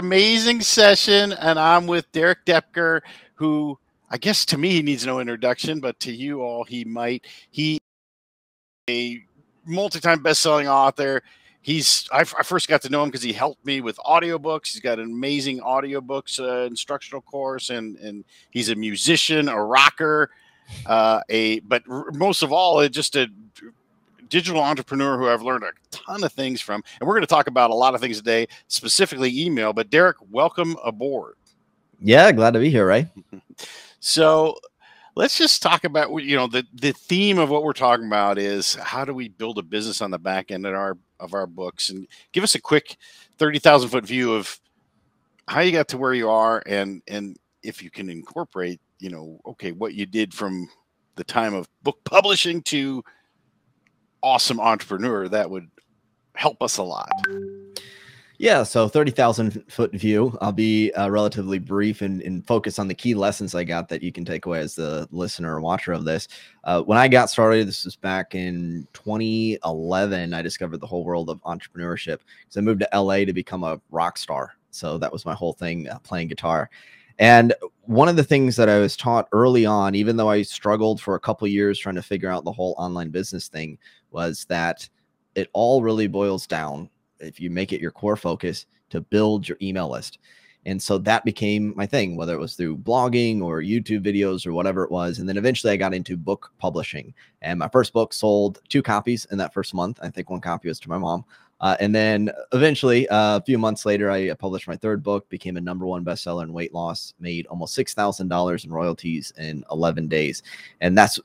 amazing session, and I'm with Derek Doepker, who I guess to me he needs no introduction, but to you all he might. He's a multi-time best-selling author. I first got to know him because he helped me with audiobooks. He's got an amazing audiobooks instructional course, and he's a musician, a rocker, but most of all, just a digital entrepreneur who I've learned a ton of things from. And we're going to talk about a lot of things today, specifically email. But Derek, welcome aboard. Yeah, glad to be here, right? So let's just talk about, the theme of what we're talking about is how do we build a business on the back end of our books, and give us a quick 30,000 foot view of how you got to where you are, and if you can incorporate, what you did from the time of book publishing to awesome entrepreneur, that would help us a lot. Yeah, so 30,000 foot view. I'll be relatively brief and focus on the key lessons I got that you can take away as the listener or watcher of this. When I got started, this was back in 2011, I discovered the whole world of entrepreneurship. So I moved to LA to become a rock star. So that was my whole thing, playing guitar. And one of the things that I was taught early on, even though I struggled for a couple of years trying to figure out the whole online business thing, was that it all really boils down, if you make it your core focus, to build your email list. And so that became my thing, whether it was through blogging or YouTube videos or whatever it was. And then eventually I got into book publishing, and my first book sold 2 copies in that first month. I think 1 copy was to my mom. And then eventually a few months later, I published my 3rd book, became a #1 bestseller in weight loss, made almost $6,000 in royalties in 11 days. And that's,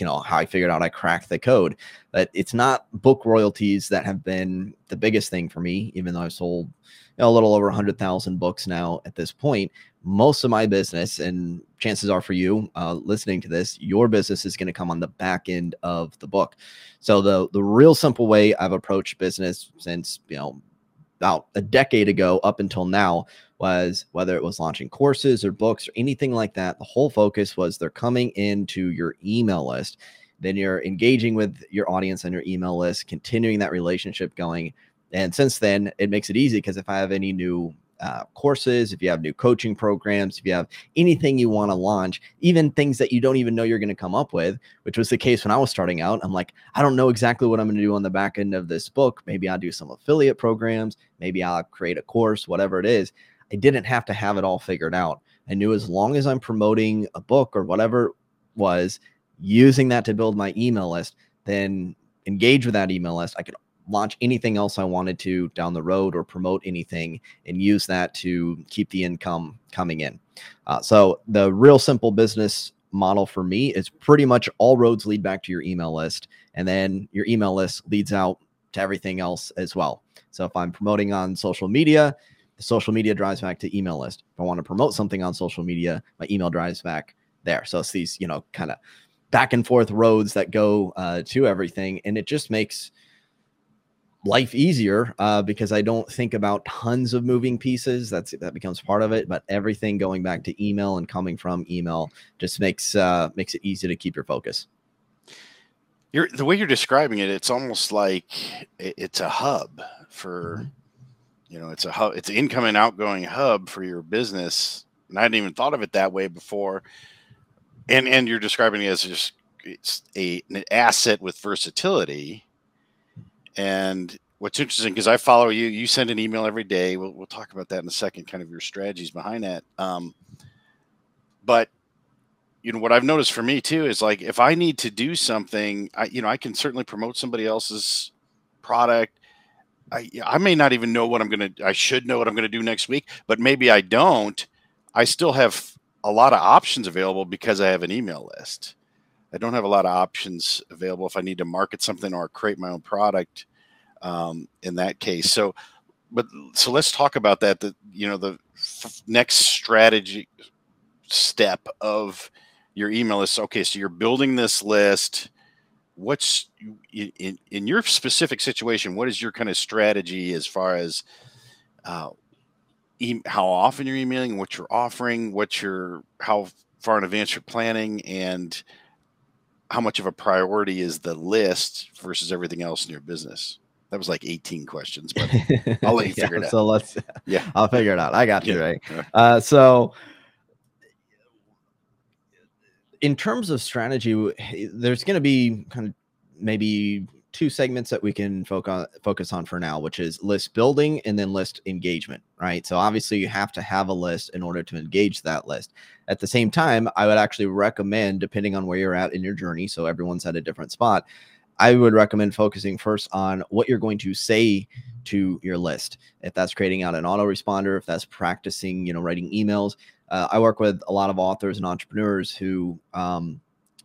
how I figured out I cracked the code. But it's not book royalties that have been the biggest thing for me, even though I've sold a little over 100,000 books now at this point. Most of my business, and chances are for you listening to this, your business is going to come on the back end of the book. So the real simple way I've approached business since, about a decade ago up until now, was whether it was launching courses or books or anything like that, the whole focus was they're coming into your email list. Then you're engaging with your audience on your email list, continuing that relationship going. And since then, it makes it easy, because if I have any new courses, if you have new coaching programs, if you have anything you want to launch, even things that you don't even know you're going to come up with, which was the case when I was starting out. I'm like, I don't know exactly what I'm going to do on the back end of this book. Maybe I'll do some affiliate programs. Maybe I'll create a course, whatever it is. I didn't have to have it all figured out. I knew as long as I'm promoting a book or whatever it was, using that to build my email list, then engage with that email list, I could launch anything else I wanted to down the road or promote anything and use that to keep the income coming in. So the real simple business model for me is pretty much all roads lead back to your email list. And then your email list leads out to everything else as well. So if I'm promoting on social media, the social media drives back to email list. If I want to promote something on social media, my email drives back there. So it's these, kind of back and forth roads that go to everything. And it just makes life easier because I don't think about tons of moving pieces. That becomes part of it, but everything going back to email and coming from email just makes it easy to keep your focus. The way you're describing it, it's almost like it's a hub for, it's a hub, it's an income and outgoing hub for your business. And I hadn't even thought of it that way before. And you're describing it as just it's an asset with versatility. And what's interesting, because I follow you, you send an email every day. We'll talk about that in a second, kind of your strategies behind that. But what I've noticed for me too is, like, if I need to do something, I can certainly promote somebody else's product. I may not even know what I'm going to, I should know what I'm going to do next week, but maybe I don't. I still have a lot of options available because I have an email list. I don't have a lot of options available if I need to market something or create my own product in that case. So let's talk about that, the next strategy step of your email list. Okay, so you're building this list. What's in your specific situation, what is your kind of strategy as far as how often you're emailing, what you're offering, how far in advance you're planning, and how much of a priority is the list versus everything else in your business? That was like 18 questions, but I'll let you figure it out. So I'll figure it out. I got you right. So in terms of strategy, there's going to be kind of maybe two segments that we can focus on for now, which is list building and then list engagement, right? So obviously you have to have a list in order to engage that list. At the same time, I would actually recommend, depending on where you're at in your journey, so everyone's at a different spot, I would recommend focusing first on what you're going to say to your list. If that's creating out an autoresponder, if that's practicing, you know, writing emails. I work with a lot of authors and entrepreneurs who,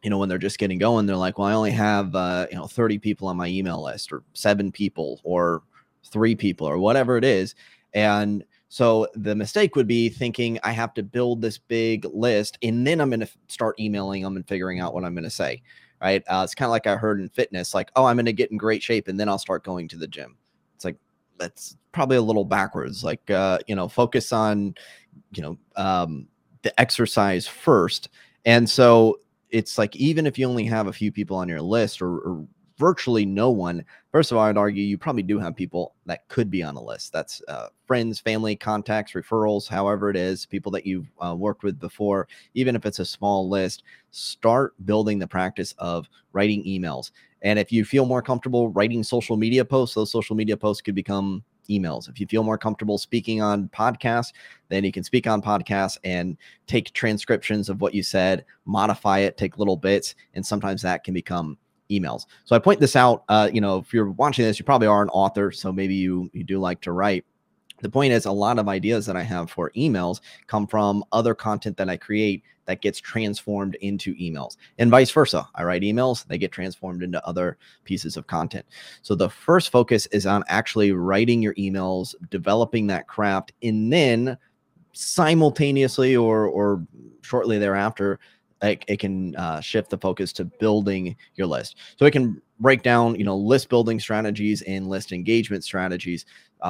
you know, when they're just getting going, they're like, well, I only have, 30 people on my email list, or 7 people, or 3 people, or whatever it is. And so the mistake would be thinking, I have to build this big list, and then I'm going to start emailing them and figuring out what I'm going to say. Right. It's kind of like I heard in fitness, like, oh, I'm going to get in great shape and then I'll start going to the gym. It's like, that's probably a little backwards. Like, focus on, the exercise first. And so it's like, even if you only have a few people on your list, or virtually no one, first of all, I'd argue you probably do have people that could be on a list. That's friends, family, contacts, referrals, however it is, people that you've worked with before. Even if it's a small list, start building the practice of writing emails. And if you feel more comfortable writing social media posts, those social media posts could become emails. If you feel more comfortable speaking on podcasts, then you can speak on podcasts and take transcriptions of what you said, modify it, take little bits, and sometimes that can become emails. So I point this out, if you're watching this, you probably are an author, so maybe you do like to write. The point is, a lot of ideas that I have for emails come from other content that I create that gets transformed into emails, and vice versa. I write emails, they get transformed into other pieces of content. So the first focus is on actually writing your emails, developing that craft, and then simultaneously or shortly thereafter, it can shift the focus to building your list. So it can break down, list building strategies and list engagement strategies.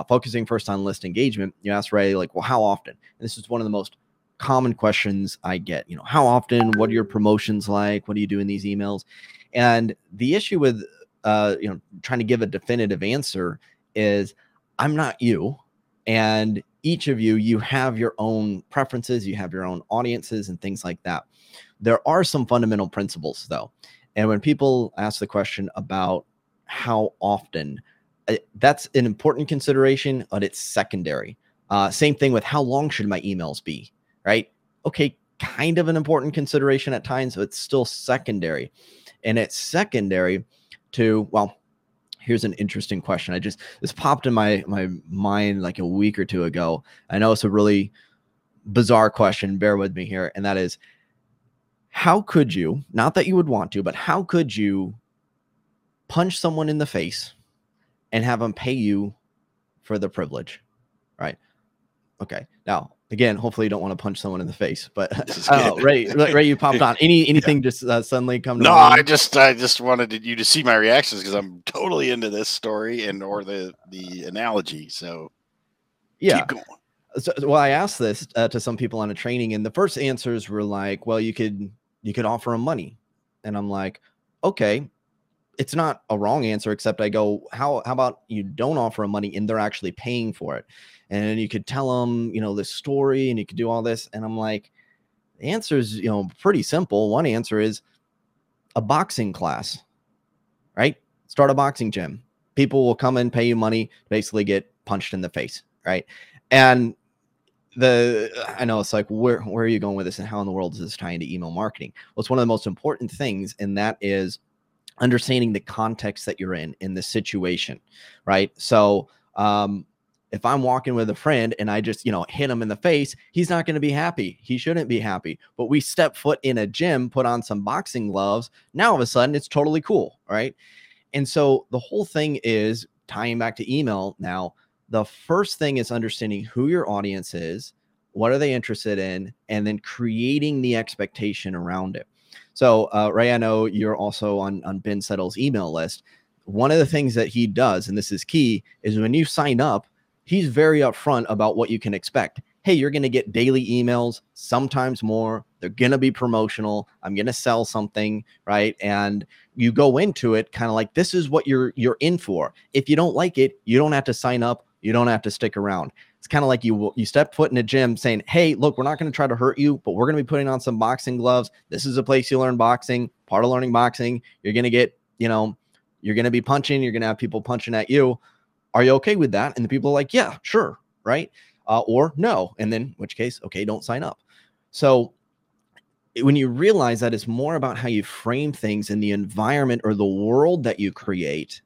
Focusing first on list engagement, you ask Ray, like, well, how often? And this is one of the most common questions I get. How often? What are your promotions like? What do you do in these emails? And the issue with, trying to give a definitive answer is, I'm not you. And each of you have your own preferences, you have your own audiences and things like that. There are some fundamental principles, though. And when people ask the question about how often, that's an important consideration, but it's secondary. Same thing with how long should my emails be, right? Okay, kind of an important consideration at times, but it's still secondary. And it's secondary to, well, here's an interesting question. This popped in my mind like a week or two ago. I know it's a really bizarre question. Bear with me here. And that is, how could you, not that you would want to, but how could you punch someone in the face and have them pay you for the privilege? Right. Okay. Now, again, hopefully you don't want to punch someone in the face, but Ray, you popped on. Anything just suddenly come to mind? I just wanted you to see my reactions because I'm totally into this story or the analogy. So yeah. Keep going. So I asked this to some people on a training, and the first answers were like, well, you could offer them money. And I'm like, okay, it's not a wrong answer, except I go, how about you don't offer them money and they're actually paying for it? And you could tell them, this story, and you could do all this. And I'm like, the answer is, pretty simple. One answer is a boxing class, right? Start a boxing gym. People will come and pay you money, basically get punched in the face, right? And I know it's like, where are you going with this, and how in the world is this tying to email marketing? Well, it's one of the most important things, and that is understanding the context that you're in the situation, right? So, if I'm walking with a friend and I just, hit him in the face, he's not going to be happy. He shouldn't be happy. But we step foot in a gym, put on some boxing gloves. Now, all of a sudden, it's totally cool, right? And so the whole thing is tying back to email now. The first thing is understanding who your audience is, what are they interested in, and then creating the expectation around it. So, Ray, I know you're also on Ben Settle's email list. One of the things that he does, and this is key, is when you sign up, he's very upfront about what you can expect. hey, you're going to get daily emails, sometimes more. They're going to be promotional. I'm going to sell something, right? And you go into it kind of like, this is what you're in for. If you don't like it, you don't have to sign up. You don't have to stick around. It's kind of like you step foot in a gym saying, hey, look, we're not going to try to hurt you, but we're going to be putting on some boxing gloves. This is a place you learn boxing. Part of learning boxing, you're going to get, you're going to be punching. You're going to have people punching at you. Are you okay with that? And the people are like, yeah, sure, right? Or no. And then in which case, okay, don't sign up. So when you realize that it's more about how you frame things in the environment or the world that you create,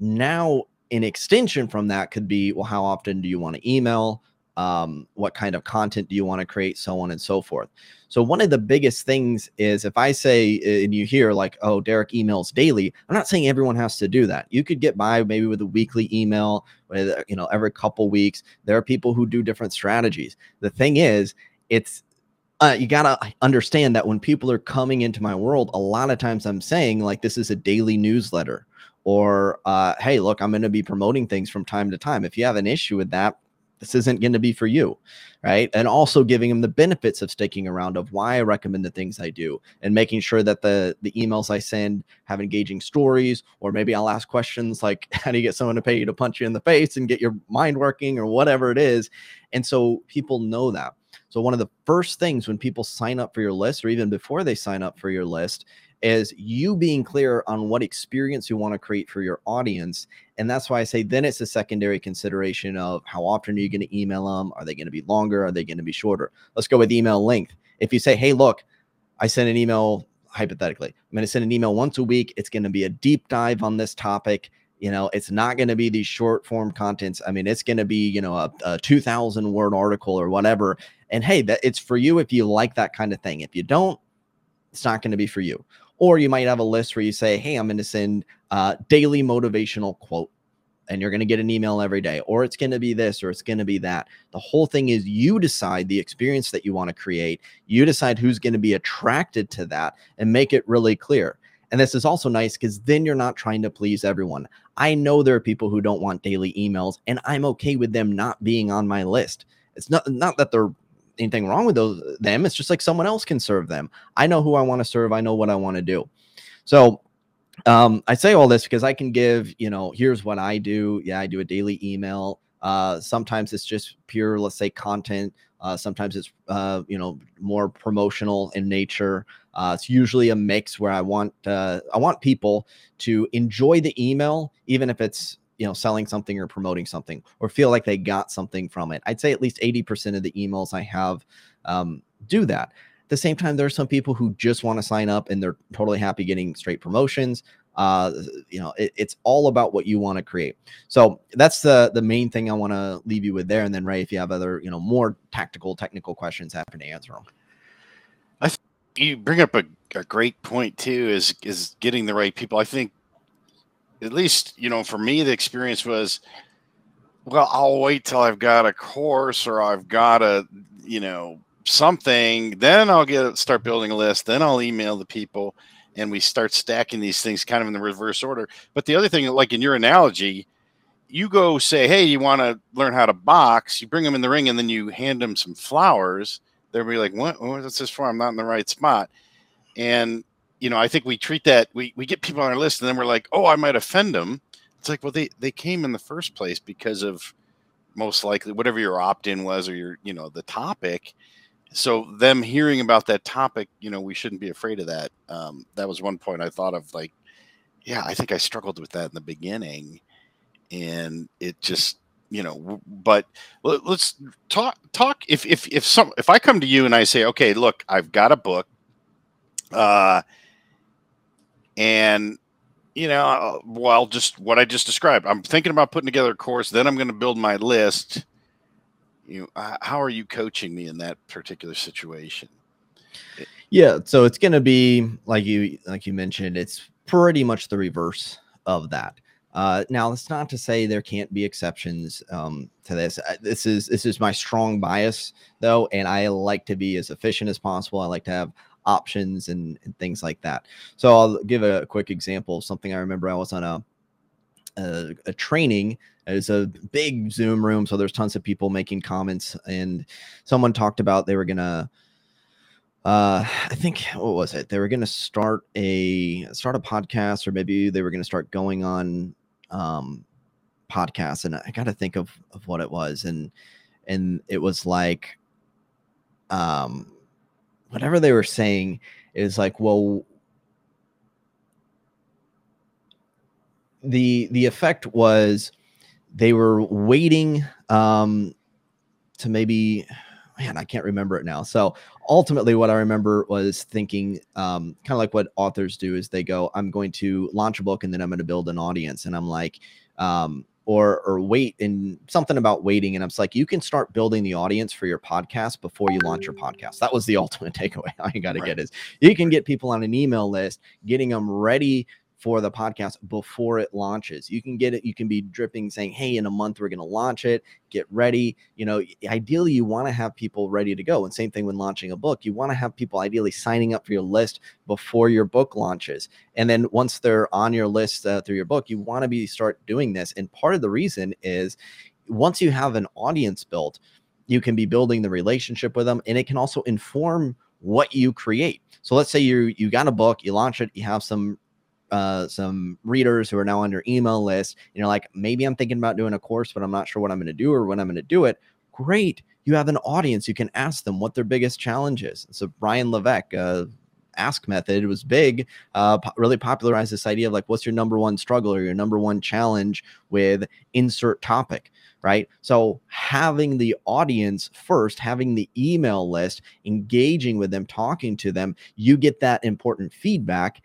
now an extension from that could be, well, how often do you want to email? What kind of content do you want to create? So on and so forth. So one of the biggest things is if I say, and you hear like, oh, Derek emails daily, I'm not saying everyone has to do that. You could get by maybe with a weekly email, with, every couple weeks. There are people who do different strategies. The thing is, you got to understand that when people are coming into my world, a lot of times I'm saying like, this is a daily newsletter, or, hey, look, I'm going to be promoting things from time to time. If you have an issue with that, this isn't going to be for you, right? And also giving them the benefits of sticking around, of why I recommend the things I do, and making sure that the emails I send have engaging stories, or maybe I'll ask questions like, how do you get someone to pay you to punch you in the face and get your mind working, or whatever it is. And so people know that. So one of the first things when people sign up for your list, or even before they sign up for your list, is you being clear on what experience you want to create for your audience. And that's why I say then it's a secondary consideration of how often are you going to email them? Are they going to be longer? Are they going to be shorter? Let's go with email length. If you say, hey, look, I send an email, hypothetically, I'm going to send an email once a week. It's going to be a deep dive on this topic. It's not going to be these short form contents. I mean, it's going to be, a 2000 word article or whatever. And hey, it's for you if you like that kind of thing. If you don't, it's not going to be for you. Or you might have a list where you say, hey, I'm going to send daily motivational quote, and you're going to get an email every day, or it's going to be this, or it's going to be that. The whole thing is you decide the experience that you want to create. You decide who's going to be attracted to that and make it really clear. And this is also nice because then you're not trying to please everyone. I know there are people who don't want daily emails, and I'm okay with them not being on my list. It's not that they're anything wrong with them. It's just like someone else can serve them. I know who I want to serve. I know what I want to do. So I say all this because I can give, here's what I do. Yeah, I do a daily email. Sometimes it's just pure, let's say, content. Sometimes it's, more promotional in nature. It's usually a mix where I want people to enjoy the email, even if it's, selling something or promoting something, or feel like they got something from it. I'd say at least 80% of the emails I have do that. At the same time, there are some people who just want to sign up and they're totally happy getting straight promotions. It's all about what you want to create. So that's the main thing I want to leave you with there. And then Ray, if you have other, more technical questions, happy to answer them. I think you bring up a great point too, is getting the right people. I think, at least, for me, the experience was, well, I'll wait till I've got a course, or I've got a, something, then I'll start building a list. Then I'll email the people, and we start stacking these things kind of in the reverse order. But the other thing, like in your analogy, you go say, hey, you want to learn how to box, you bring them in the ring, and then you hand them some flowers. They'll be like, what is this for? I'm not in the right spot. And I think we treat that, we get people on our list and then we're like, oh, I might offend them. It's like, well, they came in the first place because of most likely whatever your opt-in was, or your, the topic. So them hearing about that topic, we shouldn't be afraid of that. That was one point I thought of, like, yeah, I think I struggled with that in the beginning, and it just, but let's talk. If I come to you and I say, okay, look, I've got a book, and well, just what I just described, I'm thinking about putting together a course, then I'm going to build my list. How are you coaching me in that particular situation? Yeah. So it's going to be like you mentioned, it's pretty much the reverse of that. Now that's not to say there can't be exceptions, to this. This is my strong bias though. And I like to be as efficient as possible. I like to have options and things like that. So I'll give a quick example of something I remember. I was on a training. It's a big Zoom room, so there's tons of people making comments. And someone talked about they were gonna, I think, what was it? They were gonna start a podcast, or maybe they were gonna start going on podcasts. And I got to think of what it was. And it was like, whatever they were saying is like, well, the effect was they were waiting to maybe, man, I can't remember it now. So ultimately what I remember was thinking kind of like what authors do is they go, I'm going to launch a book and then I'm going to build an audience. And I'm like, or wait, and something about waiting. And I'm like, you can start building the audience for your podcast before you launch your podcast. That was the ultimate takeaway I got to get is you can get people on an email list, getting them ready for the podcast before it launches. You can get it. You can be dripping saying, hey, in a month, we're going to launch it. Get ready. You know, ideally you want to have people ready to go. And same thing when launching a book, you want to have people ideally signing up for your list before your book launches. And then once they're on your list through your book, you want to start doing this. And part of the reason is once you have an audience built, you can be building the relationship with them, and it can also inform what you create. So let's say you got a book, you launch it, you have some readers who are now on your email list, and you're like, maybe I'm thinking about doing a course, but I'm not sure what I'm going to do or when I'm going to do it. Great. You have an audience. You can ask them what their biggest challenge is. So Brian Levesque, Ask Method was big, really popularized this idea of like, what's your number one struggle or your number one challenge with insert topic, right? So having the audience first, having the email list, engaging with them, talking to them, you get that important feedback.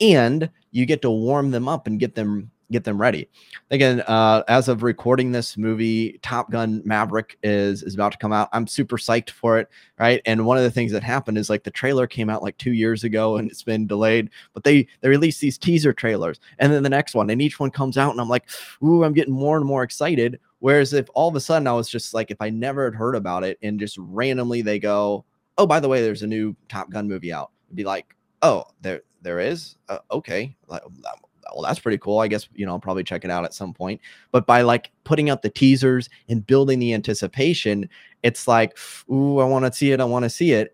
And you get to warm them up and get them ready. Again, as of recording this movie, Top Gun Maverick is about to come out. I'm super psyched for it, right? And one of the things that happened is like the trailer came out like 2 years ago and it's been delayed, but they released these teaser trailers and then the next one, and each one comes out and I'm like, ooh, I'm getting more and more excited. Whereas if all of a sudden I was just like, if I never had heard about it and just randomly they go, oh, by the way, there's a new Top Gun movie out. I'd be like, oh, there is? Okay. Well, that's pretty cool. I guess, I'll probably check it out at some point. But by like putting out the teasers and building the anticipation, it's like, ooh, I want to see it.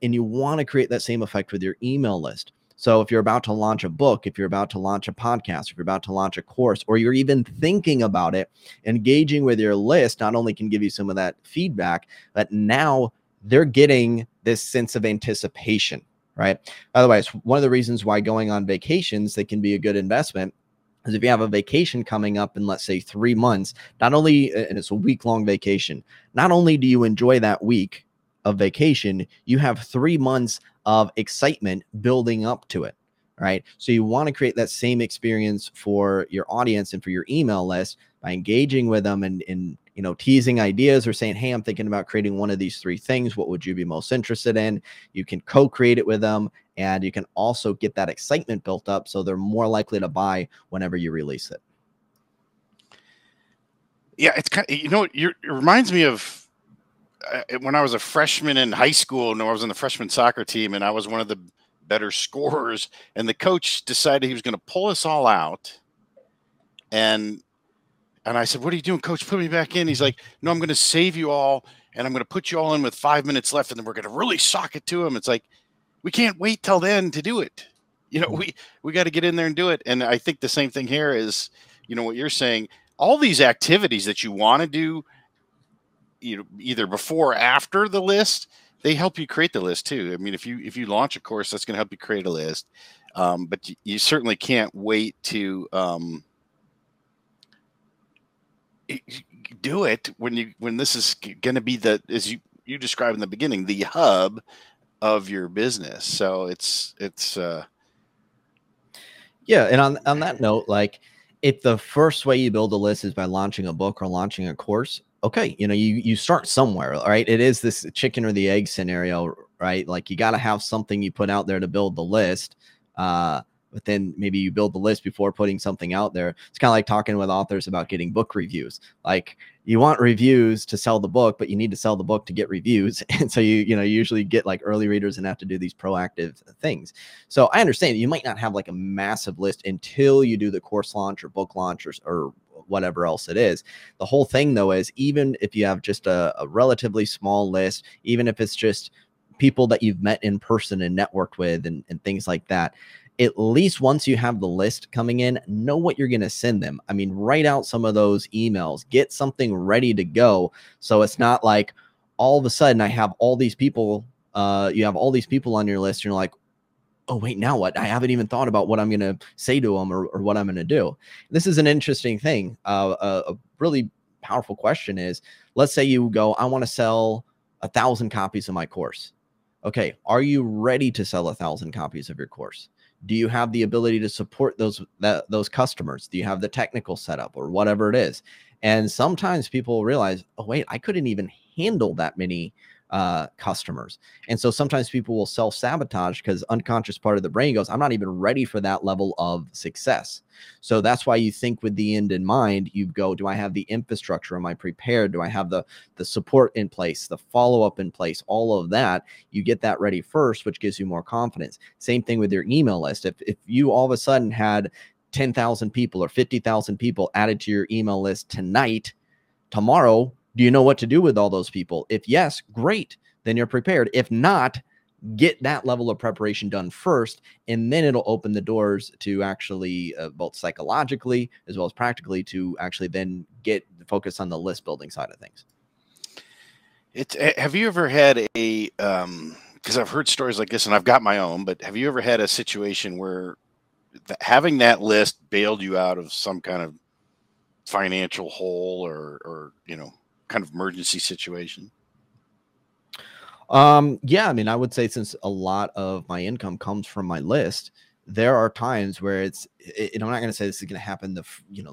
And you want to create that same effect with your email list. So if you're about to launch a book, if you're about to launch a podcast, if you're about to launch a course, or you're even thinking about it, engaging with your list not only can give you some of that feedback, but now they're getting this sense of anticipation. Right. Otherwise, one of the reasons why going on vacations, they can be a good investment, is if you have a vacation coming up in, let's say, 3 months, and it's a week-long vacation, not only do you enjoy that week of vacation, you have 3 months of excitement building up to it. Right. So you want to create that same experience for your audience and for your email list by engaging with them and teasing ideas or saying, hey, I'm thinking about creating one of these three things. What would you be most interested in? You can co-create it with them, and you can also get that excitement built up so they're more likely to buy whenever you release it. Yeah, it's kind of, it reminds me of when I was a freshman in high school and I was on the freshman soccer team, and I was one of the better scorers, and the coach decided he was going to pull us all out, and I said, what are you doing, coach? Put me back in. He's like, no, I'm going to save you all, and I'm going to put you all in with 5 minutes left, and then we're going to really sock it to him. It's like, we can't wait till then to do it. We got to get in there and do it. And I think the same thing here is, what you're saying, all these activities that you want to do, either before or after the list, they help you create the list too. I mean, if you launch a course, that's going to help you create a list. But you certainly can't wait to do it when this is going to be as you described in the beginning, the hub of your business. So it's yeah. And on that note, like if the first way you build a list is by launching a book or launching a course, okay, you start somewhere, right? It is this chicken or the egg scenario, right? Like you got to have something you put out there to build the list. but then maybe you build the list before putting something out there. It's kind of like talking with authors about getting book reviews. Like, you want reviews to sell the book, but you need to sell the book to get reviews. And so you know, you usually get like early readers and have to do these proactive things. So I understand you might not have like a massive list until you do the course launch or book launch or whatever else it is. The whole thing though is, even if you have just a relatively small list, even if it's just people that you've met in person and networked with and things like that, at least once you have the list coming in, know what you're going to send them. I mean, write out some of those emails, get something ready to go. So it's not like all of a sudden I have all these people, you have all these people on your list. And you're like, oh, wait, now what? I haven't even thought about what I'm going to say to them or what I'm going to do. This is an interesting thing. A really powerful question is, let's say you go, I want to sell 1,000 copies of my course. Okay. Are you ready to sell 1,000 copies of your course? Do you have the ability to support those customers? Do you have the technical setup or whatever it is? And sometimes people realize, oh, wait, I couldn't even handle that many customers. And so sometimes people will self-sabotage because unconscious part of the brain goes, I'm not even ready for that level of success. So that's why you think with the end in mind, you go, do I have the infrastructure? Am I prepared? Do I have the support in place, the follow-up in place, all of that? You get that ready first, which gives you more confidence. Same thing with your email list. If you all of a sudden had 10,000 people or 50,000 people added to your email list tonight, tomorrow, do you know what to do with all those people? If yes, great. Then you're prepared. If not, get that level of preparation done first, and then it'll open the doors to actually both psychologically as well as practically to actually then get focused on the list building side of things. Have you ever had a, because I've heard stories like this and I've got my own, but have you ever had a situation where having that list bailed you out of some kind of financial hole or you know, kind of emergency situation? Yeah, I mean, I would say since a lot of my income comes from my list, there are times where and I'm not going to say this is going to happen the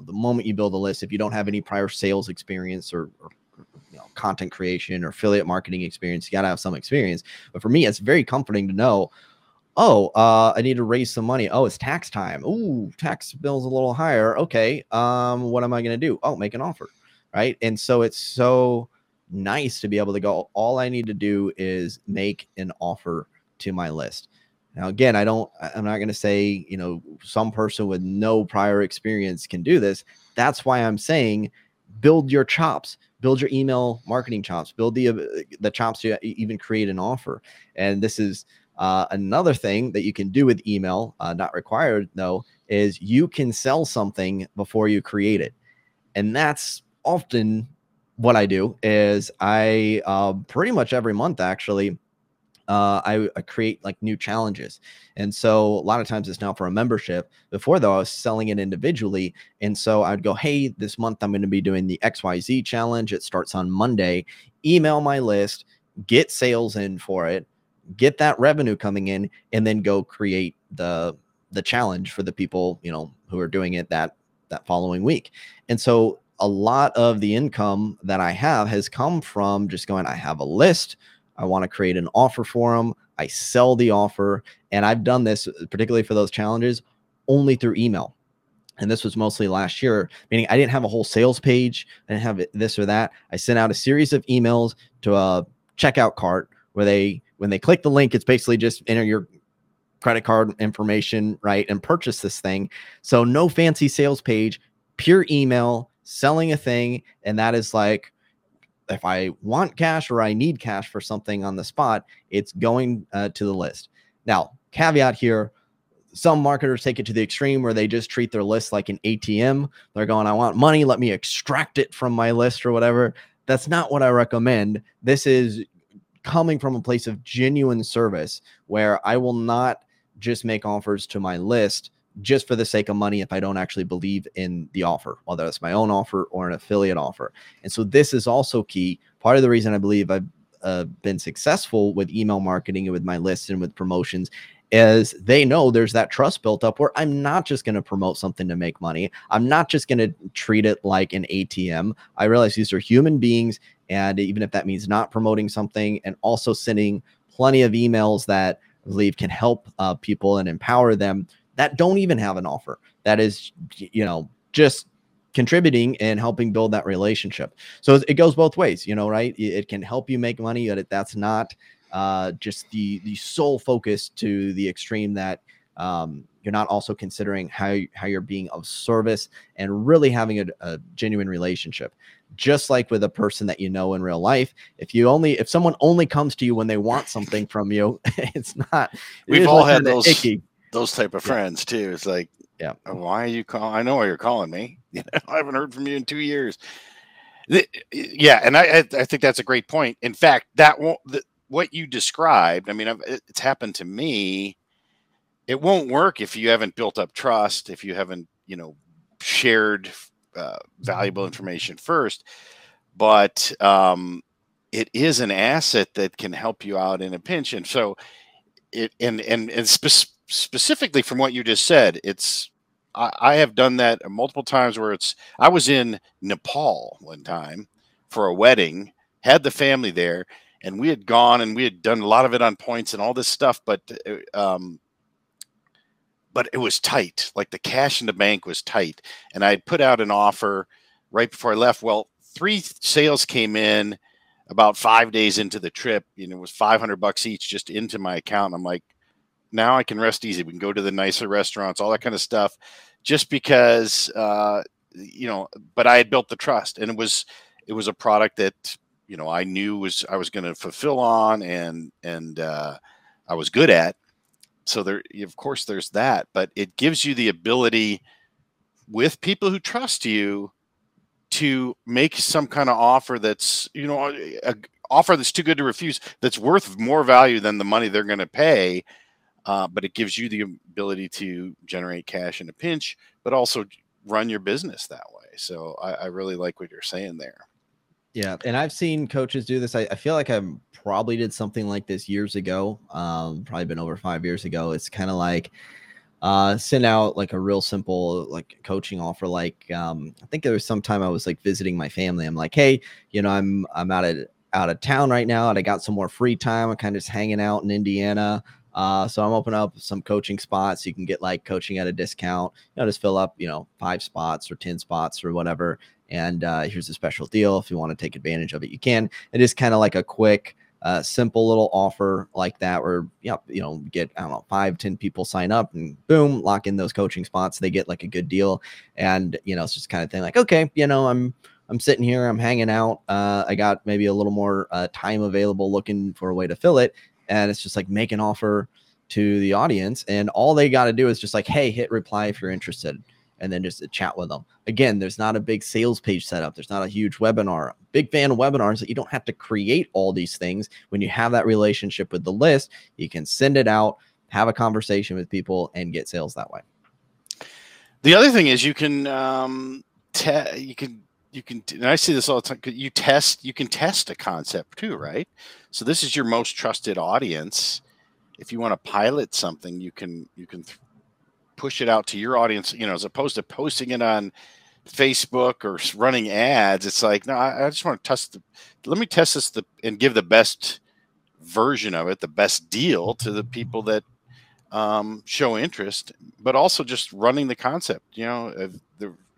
moment you build a list, if you don't have any prior sales experience or you know, content creation or affiliate marketing experience, you got to have some experience. But for me, it's very comforting to know, I need to raise some money. Oh, it's tax time. Ooh, tax bill's a little higher. Okay. What am I going to do? Oh, make an offer. Right. And so it's so nice to be able to go, all I need to do is make an offer to my list. Now, again, I'm not going to say, you know, some person with no prior experience can do this. That's why I'm saying build your chops, build your email marketing chops, build the chops to even create an offer. And this is another thing that you can do with email, not required though, is you can sell something before you create it. And that's often what I do is I pretty much every month, actually, I create like new challenges. And so a lot of times it's now for a membership. Before though, I was selling it individually. And so I'd go, hey, this month I'm going to be doing the XYZ challenge. It starts on Monday. Email my list, get sales in for it, get that revenue coming in, and then go create the challenge for the people, you know, who are doing it that following week. And so a lot of the income that I have has come from just going, I have a list. I want to create an offer for them. I sell the offer. And I've done this particularly for those challenges only through email. And this was mostly last year, meaning I didn't have a whole sales page. I didn't have this or that. I sent out a series of emails to a checkout cart where when they click the link, it's basically just enter your credit card information, right? And purchase this thing. So no fancy sales page, pure email, selling a thing. And that is like, if I want cash or I need cash for something on the spot, it's going to the list. Now, caveat here, some marketers take it to the extreme where they just treat their list like an ATM. They're going, I want money, let me extract it from my list or whatever. That's not what I recommend. This is coming from a place of genuine service where I will not just make offers to my list just for the sake of money if I don't actually believe in the offer, whether it's my own offer or an affiliate offer. And so this is also key. Part of the reason I believe I've been successful with email marketing and with my list and with promotions is they know there's that trust built up where I'm not just going to promote something to make money. I'm not just going to treat it like an ATM. I realize these are human beings. And even if that means not promoting something and also sending plenty of emails that I believe can help people and empower them, that don't even have an offer, that is, you know, just contributing and helping build that relationship. So it goes both ways, you know, right? It can help you make money, but that's not just the sole focus to the extreme that you're not also considering how you're being of service and really having a genuine relationship. Just like with a person that you know in real life, if someone only comes to you when they want something from you, it's not. We've all had those type of friends too. It's like, yeah, why are you calling? I know why you're calling me. You know, I haven't heard from you in 2 years. Yeah, and I think that's a great point. In fact, what you described, I mean, it's happened to me. It won't work if you haven't built up trust, if you haven't, you know, shared valuable information first. But it is an asset that can help you out in a pinch. And so, specifically from what you just said, I have done that multiple times where I was in Nepal one time for a wedding, had the family there, and we had gone and we had done a lot of it on points and all this stuff, but it was tight. Like the cash in the bank was tight. And I had put out an offer right before I left. Well, 3 sales came in about 5 days into the trip, and it was $500 each just into my account. I'm like, now I can rest easy. We can go to the nicer restaurants, all that kind of stuff, just because, you know, but I had built the trust, and it was a product that, you know, I knew I was going to fulfill on and I was good at. So there, of course, there's that, but it gives you the ability with people who trust you to make some kind of offer that's, you know, an offer that's too good to refuse, that's worth more value than the money they're going to pay. But it gives you the ability to generate cash in a pinch, but also run your business that way. So I really like what you're saying there. Yeah. And I've seen coaches do this. I feel like I probably did something like this years ago. Probably been over 5 years ago. It's kind of like send out like a real simple like coaching offer. Like I think there was some time I was like visiting my family. I'm like, hey, you know, I'm out of town right now, and I got some more free time. I'm kind of just hanging out in Indiana. So I'm opening up some coaching spots. You can get like coaching at a discount, you know, just fill up, you know, 5 spots or 10 spots or whatever. And here's a special deal. If you want to take advantage of it, you can. It is kind of like a quick, simple little offer like that where, you know, get, I don't know, 5, 10 people sign up and boom, lock in those coaching spots. They get like a good deal. And, you know, it's just kind of thing like, okay, you know, I'm sitting here, I'm hanging out. I got maybe a little more time available, looking for a way to fill it. And it's just like make an offer to the audience, and all they got to do is just like, hey, hit reply if you're interested, and then just chat with them. Again, there's not a big sales page set up. There's not a huge webinar. Big fan of webinars that you don't have to create all these things. When you have that relationship with the list, you can send it out, have a conversation with people, and get sales that way. The other thing is you can, and I see this all the time, you can test a concept too, right? So this is your most trusted audience. If you want to pilot something, you can push it out to your audience, you know, as opposed to posting it on Facebook or running ads. It's like, no, I just want to let me test this and give the best version of it, the best deal to the people that show interest, but also just running the concept, you know,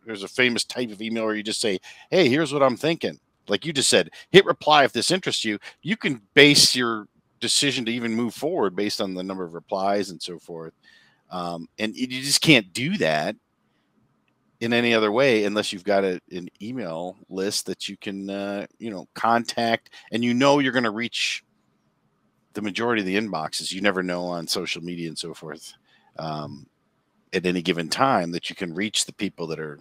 there's a famous type of email where you just say, hey, here's what I'm thinking. Like you just said, hit reply if this interests you. You can base your decision to even move forward based on the number of replies and so forth. And you just can't do that in any other way unless you've got an email list that you can, you know, contact, and you know you're going to reach the majority of the inboxes. You never know on social media and so forth at any given time that you can reach the people that are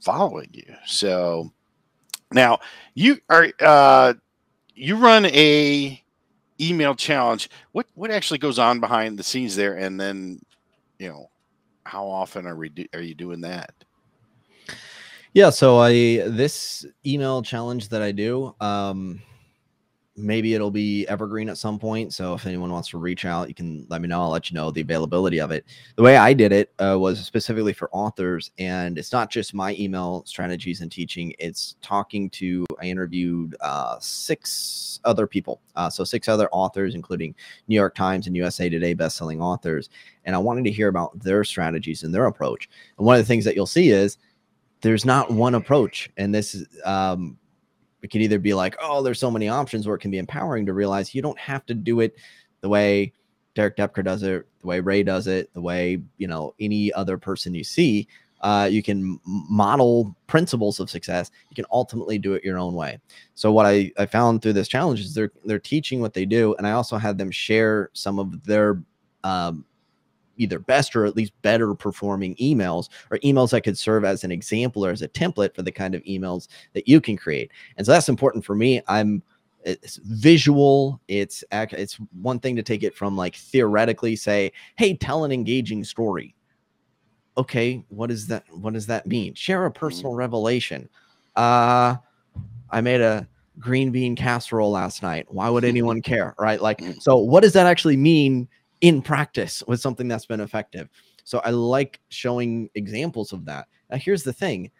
following you. So now you run a email challenge. What actually goes on behind the scenes there? And then, you know, how often are you doing that? Yeah. So this email challenge that I do, Maybe it'll be evergreen at some point. So if anyone wants to reach out, you can let me know. I'll let you know the availability of it. The way I did it was specifically for authors. And it's not just my email strategies and teaching. It's talking to, I interviewed 6 other people. So 6 other authors, including New York Times and USA Today bestselling authors. And I wanted to hear about their strategies and their approach. And one of the things that you'll see is there's not one approach. And this is, it can either be like, oh, there's so many options, or it can be empowering to realize you don't have to do it the way Derek Doepker does it, the way Ray does it, the way, you know, any other person you see. You can model principles of success. You can ultimately do it your own way. So what I found through this challenge is they're teaching what they do. And I also had them share some of their either best or at least better performing emails, or emails that could serve as an example or as a template for the kind of emails that you can create. And so that's important for me. It's visual. It's one thing to take it from, like, theoretically say, hey, tell an engaging story. Okay. What is that? What does that mean? Share a personal revelation. I made a green bean casserole last night. Why would anyone care? Right? Like, so what does that actually mean in practice with something that's been effective? So I like showing examples of that. Now, here's the thing.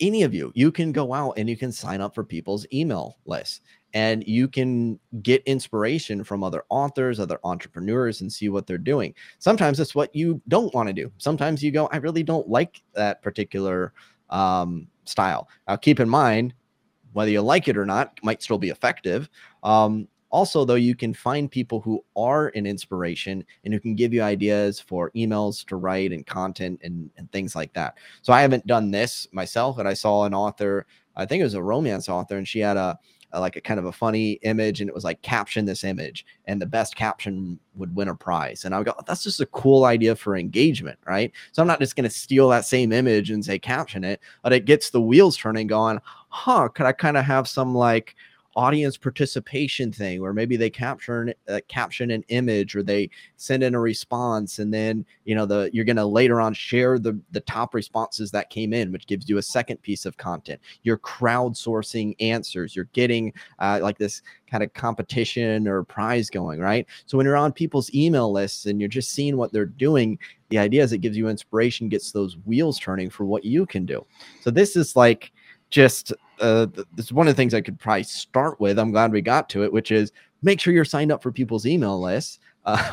Any of you can go out and you can sign up for people's email lists, and you can get inspiration from other authors, other entrepreneurs, and see what they're doing. Sometimes it's what you don't want to do. Sometimes you go, I really don't like that particular style. Now, keep in mind, whether you like it or not, it might still be effective. Also, though, you can find people who are an inspiration and who can give you ideas for emails to write and content and things like that. So I haven't done this myself, but I saw an author, I think it was a romance author, and she had a like a kind of a funny image, and it was like, caption this image, and the best caption would win a prize. And I go, that's just a cool idea for engagement, right? So I'm not just going to steal that same image and say caption it, but it gets the wheels turning, going, huh, could I kind of have some like audience participation thing, where maybe they caption an image, or they send in a response, and then, you know, you're going to later on share the top responses that came in, which gives you a second piece of content. You're crowdsourcing answers. You're getting like this kind of competition or prize going, right? So when you're on people's email lists and you're just seeing what they're doing, the idea is it gives you inspiration, gets those wheels turning for what you can do. So this is like, just this is one of the things I could probably start with. I'm glad we got to it, which is make sure you're signed up for people's email lists,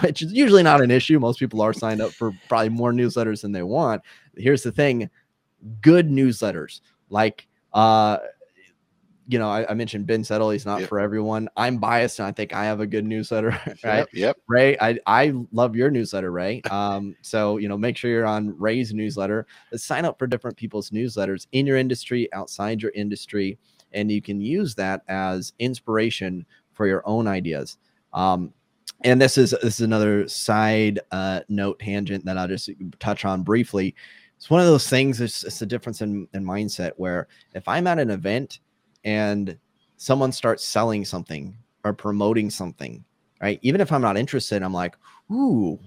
which is usually not an issue. Most people are signed up for probably more newsletters than they want. Here's the thing. Good newsletters. Like, you know, I mentioned Ben Settle. He's not for everyone. I'm biased, and I think I have a good newsletter, right? Yep. Ray, I love your newsletter, Ray. So, you know, make sure you're on Ray's newsletter. Sign up for different people's newsletters in your industry, outside your industry, and you can use that as inspiration for your own ideas. And this is another side note tangent that I'll just touch on briefly. It's one of those things. It's a difference in mindset, where if I'm at an event and someone starts selling something or promoting something, right? Even if I'm not interested, I'm like, ooh,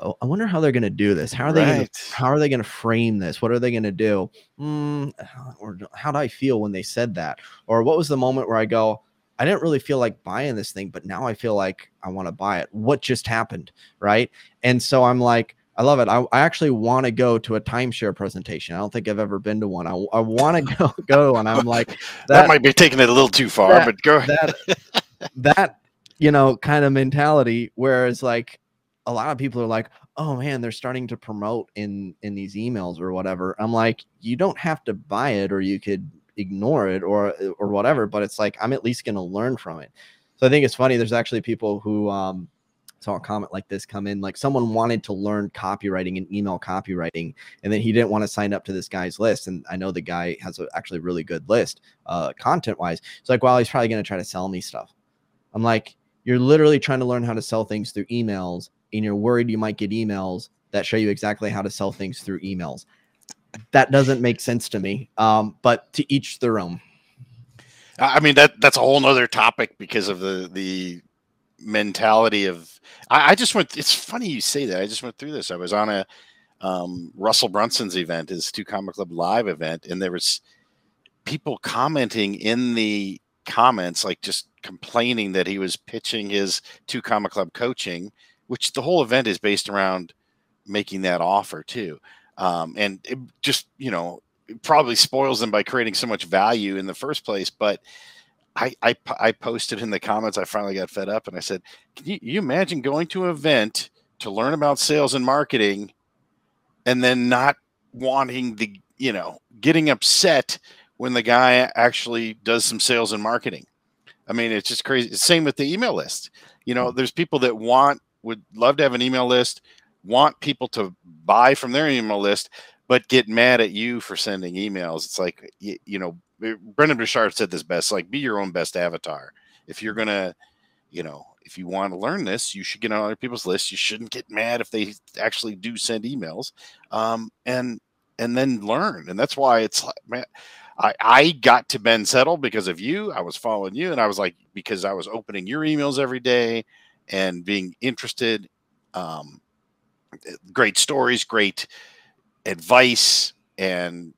I wonder how they're going to do this. How are they going to frame this? What are they going to do? Or how do I feel when they said that? Or what was the moment where I go, I didn't really feel like buying this thing, but now I feel like I want to buy it. What just happened, right? And so I'm like, I love it. I actually want to go to a timeshare presentation. I don't think I've ever been to one. I want to go, and I'm like, that might be taking it a little too far, but go ahead. That, you know, kind of mentality, whereas like a lot of people are like, oh man, they're starting to promote in these emails or whatever. I'm like, you don't have to buy it, or you could ignore it or whatever, but it's like, I'm at least going to learn from it. So I think it's funny. There's actually people who, saw a comment like this come in, like someone wanted to learn copywriting and email copywriting, and then he didn't want to sign up to this guy's list. And I know the guy has actually a really good list, content wise. It's like, well, he's probably going to try to sell me stuff. I'm like, you're literally trying to learn how to sell things through emails, and you're worried you might get emails that show you exactly how to sell things through emails. That doesn't make sense to me. But to each their own. I mean, that's a whole nother topic because of the mentality of I just went, it's funny you say that, I just went through this. I was on a Russell Brunson's event, his Two Comic Club live event, and there was people commenting in the comments, like just complaining that he was pitching his Two Comic Club coaching, which the whole event is based around making that offer too. And it just, you know, it probably spoils them by creating so much value in the first place. But I posted in the comments, I finally got fed up and I said, can you imagine going to an event to learn about sales and marketing and then not wanting the, you know, getting upset when the guy actually does some sales and marketing? I mean, it's just crazy. Same with the email list. You know, there's people that would love to have an email list, want people to buy from their email list, but get mad at you for sending emails. It's like, you know, Brendan Bouchard said this best, like, be your own best avatar. If you're going to, you know, if you want to learn this, you should get on other people's lists. You shouldn't get mad if they actually do send emails, and then learn. And that's why it's like, man, I got to Ben Settle because of you. I was following you and I was like, because I was opening your emails every day and being interested, great stories, great advice, and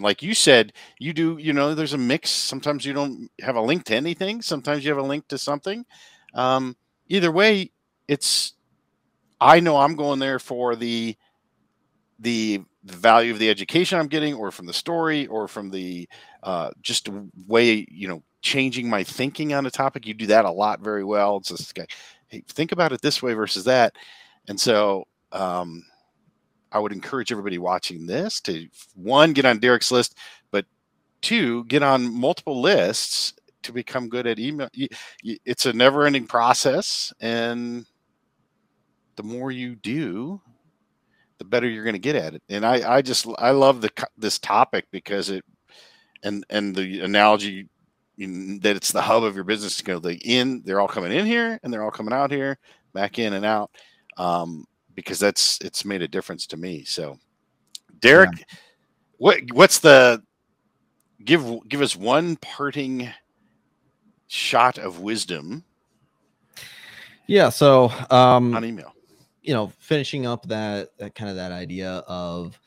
like you said, you do, you know, there's a mix. Sometimes you don't have a link to anything. Sometimes you have a link to something. Either way, it's, I know I'm going there for the value of the education I'm getting, or from the story, or from the, just way, you know, changing my thinking on a topic. You do that a lot very well. It's just, hey, think about it this way versus that. And so, I would encourage everybody watching this to, one, get on Derek's list, but two, get on multiple lists to become good at email. It's a never ending process. And the more you do, the better you're going to get at it. And I love this topic because it, and the analogy that it's the hub of your business. You know, they're all coming in here and they're all coming out here, back in and out. Because it's made a difference to me. So Derek, yeah. What's the, give us one parting shot of wisdom. Yeah. So, on email, you know, finishing up that kind of that idea of,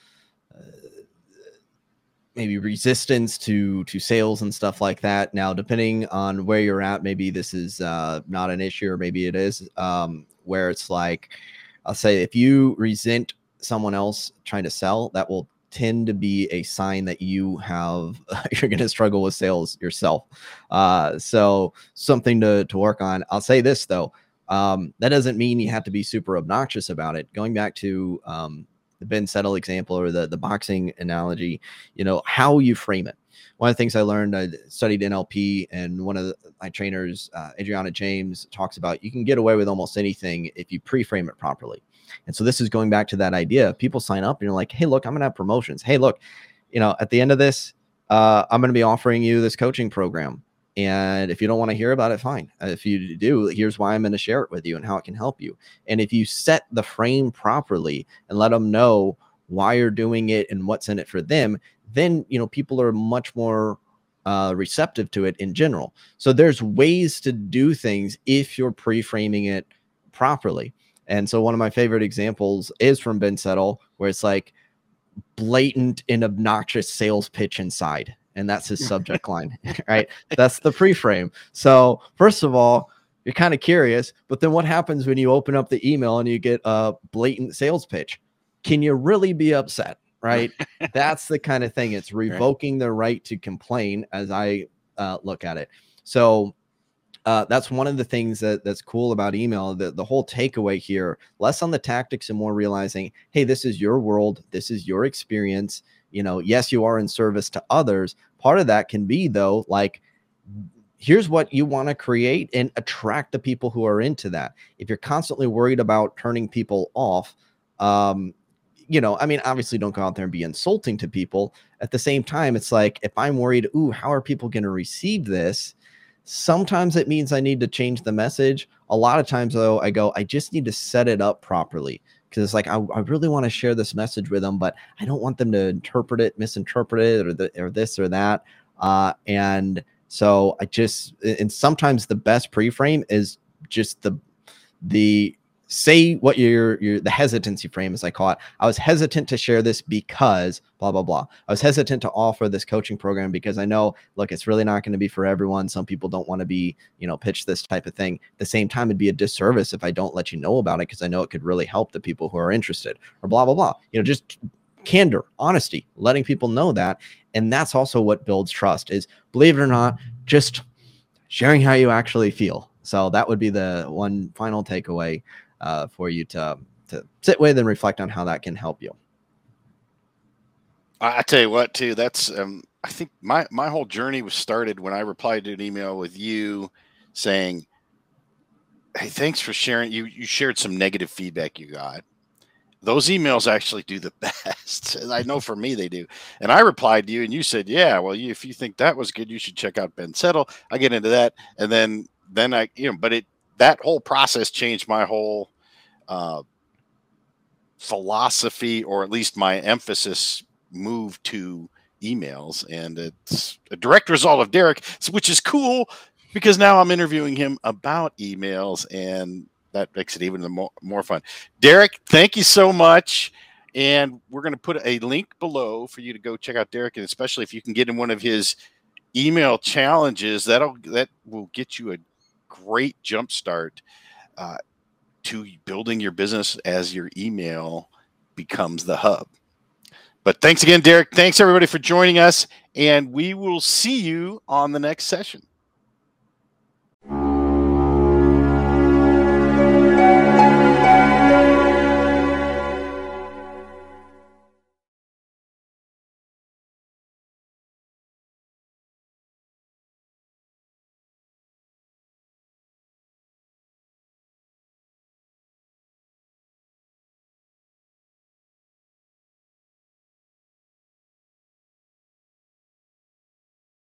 maybe resistance to sales and stuff like that. Now, depending on where you're at, maybe this is, not an issue, or maybe it is, where it's like, I'll say if you resent someone else trying to sell, that will tend to be a sign that you're going to struggle with sales yourself. So something to work on. I'll say this though. That doesn't mean you have to be super obnoxious about it. Going back to, the Ben Settle example, or the boxing analogy, you know, how you frame it. One of the things I learned, I studied NLP, and one of my trainers, Adriana James, talks about you can get away with almost anything if you pre-frame it properly. And so this is going back to that idea. People sign up and you're like, hey, look, I'm going to have promotions. Hey, look, you know, at the end of this, I'm going to be offering you this coaching program. And if you don't want to hear about it, fine. If you do, here's why I'm going to share it with you and how it can help you. And if you set the frame properly and let them know why you're doing it and what's in it for them, then, you know, people are much more receptive to it in general. So there's ways to do things if you're pre-framing it properly. And so one of my favorite examples is from Ben Settle, where it's like blatant and obnoxious sales pitch inside. And that's his subject line, right? That's the pre-frame. So first of all, you're kind of curious, but then what happens when you open up the email and you get a blatant sales pitch? Can you really be upset, right? That's the kind of thing. It's revoking the right to complain, as I look at it. So that's one of the things that's cool about email. The whole takeaway here, less on the tactics and more realizing, hey, this is your world. This is your experience. You know, yes, you are in service to others. Part of that can be, though, like, here's what you want to create and attract the people who are into that. If you're constantly worried about turning people off, you know, I mean, obviously don't go out there and be insulting to people. At the same time, it's like, if I'm worried, ooh, how are people going to receive this? Sometimes it means I need to change the message. A lot of times, though, I go, I just need to set it up properly. Because it's like, I really want to share this message with them, but I don't want them to misinterpret it, or this or that. And so I just, and sometimes the best pre-frame is just the say what your the hesitancy frame, as I call it. I was hesitant to share this because blah, blah, blah. I was hesitant to offer this coaching program because I know, look, it's really not going to be for everyone. Some people don't want to be, pitched this type of thing. At the same time, it'd be a disservice if I don't let you know about it, because I know it could really help the people who are interested, or blah, blah, blah. Just candor, honesty, letting people know that. And that's also what builds trust, is, believe it or not, just sharing how you actually feel. So that would be the one final takeaway for you to sit with and reflect on how that can help you. I tell you what, too, that's I think my whole journey was started when I replied to an email with you saying, hey, thanks for sharing. You shared some negative feedback you got. Those emails actually do the best. I know for me, they do. And I replied to you and you said, yeah, well, if you think that was good, you should check out Ben Settle. I get into that. And then I, but that whole process changed my whole philosophy, or at least my emphasis moved to emails. And it's a direct result of Derek, which is cool, because now I'm interviewing him about emails, and that makes it even more fun. Derek, thank you so much. And we're going to put a link below for you to go check out Derek. And especially if you can get in one of his email challenges, that will get you a great jump start to building your business as your email becomes the hub. But thanks again, Derek. Thanks everybody for joining us. And we will see you on the next session.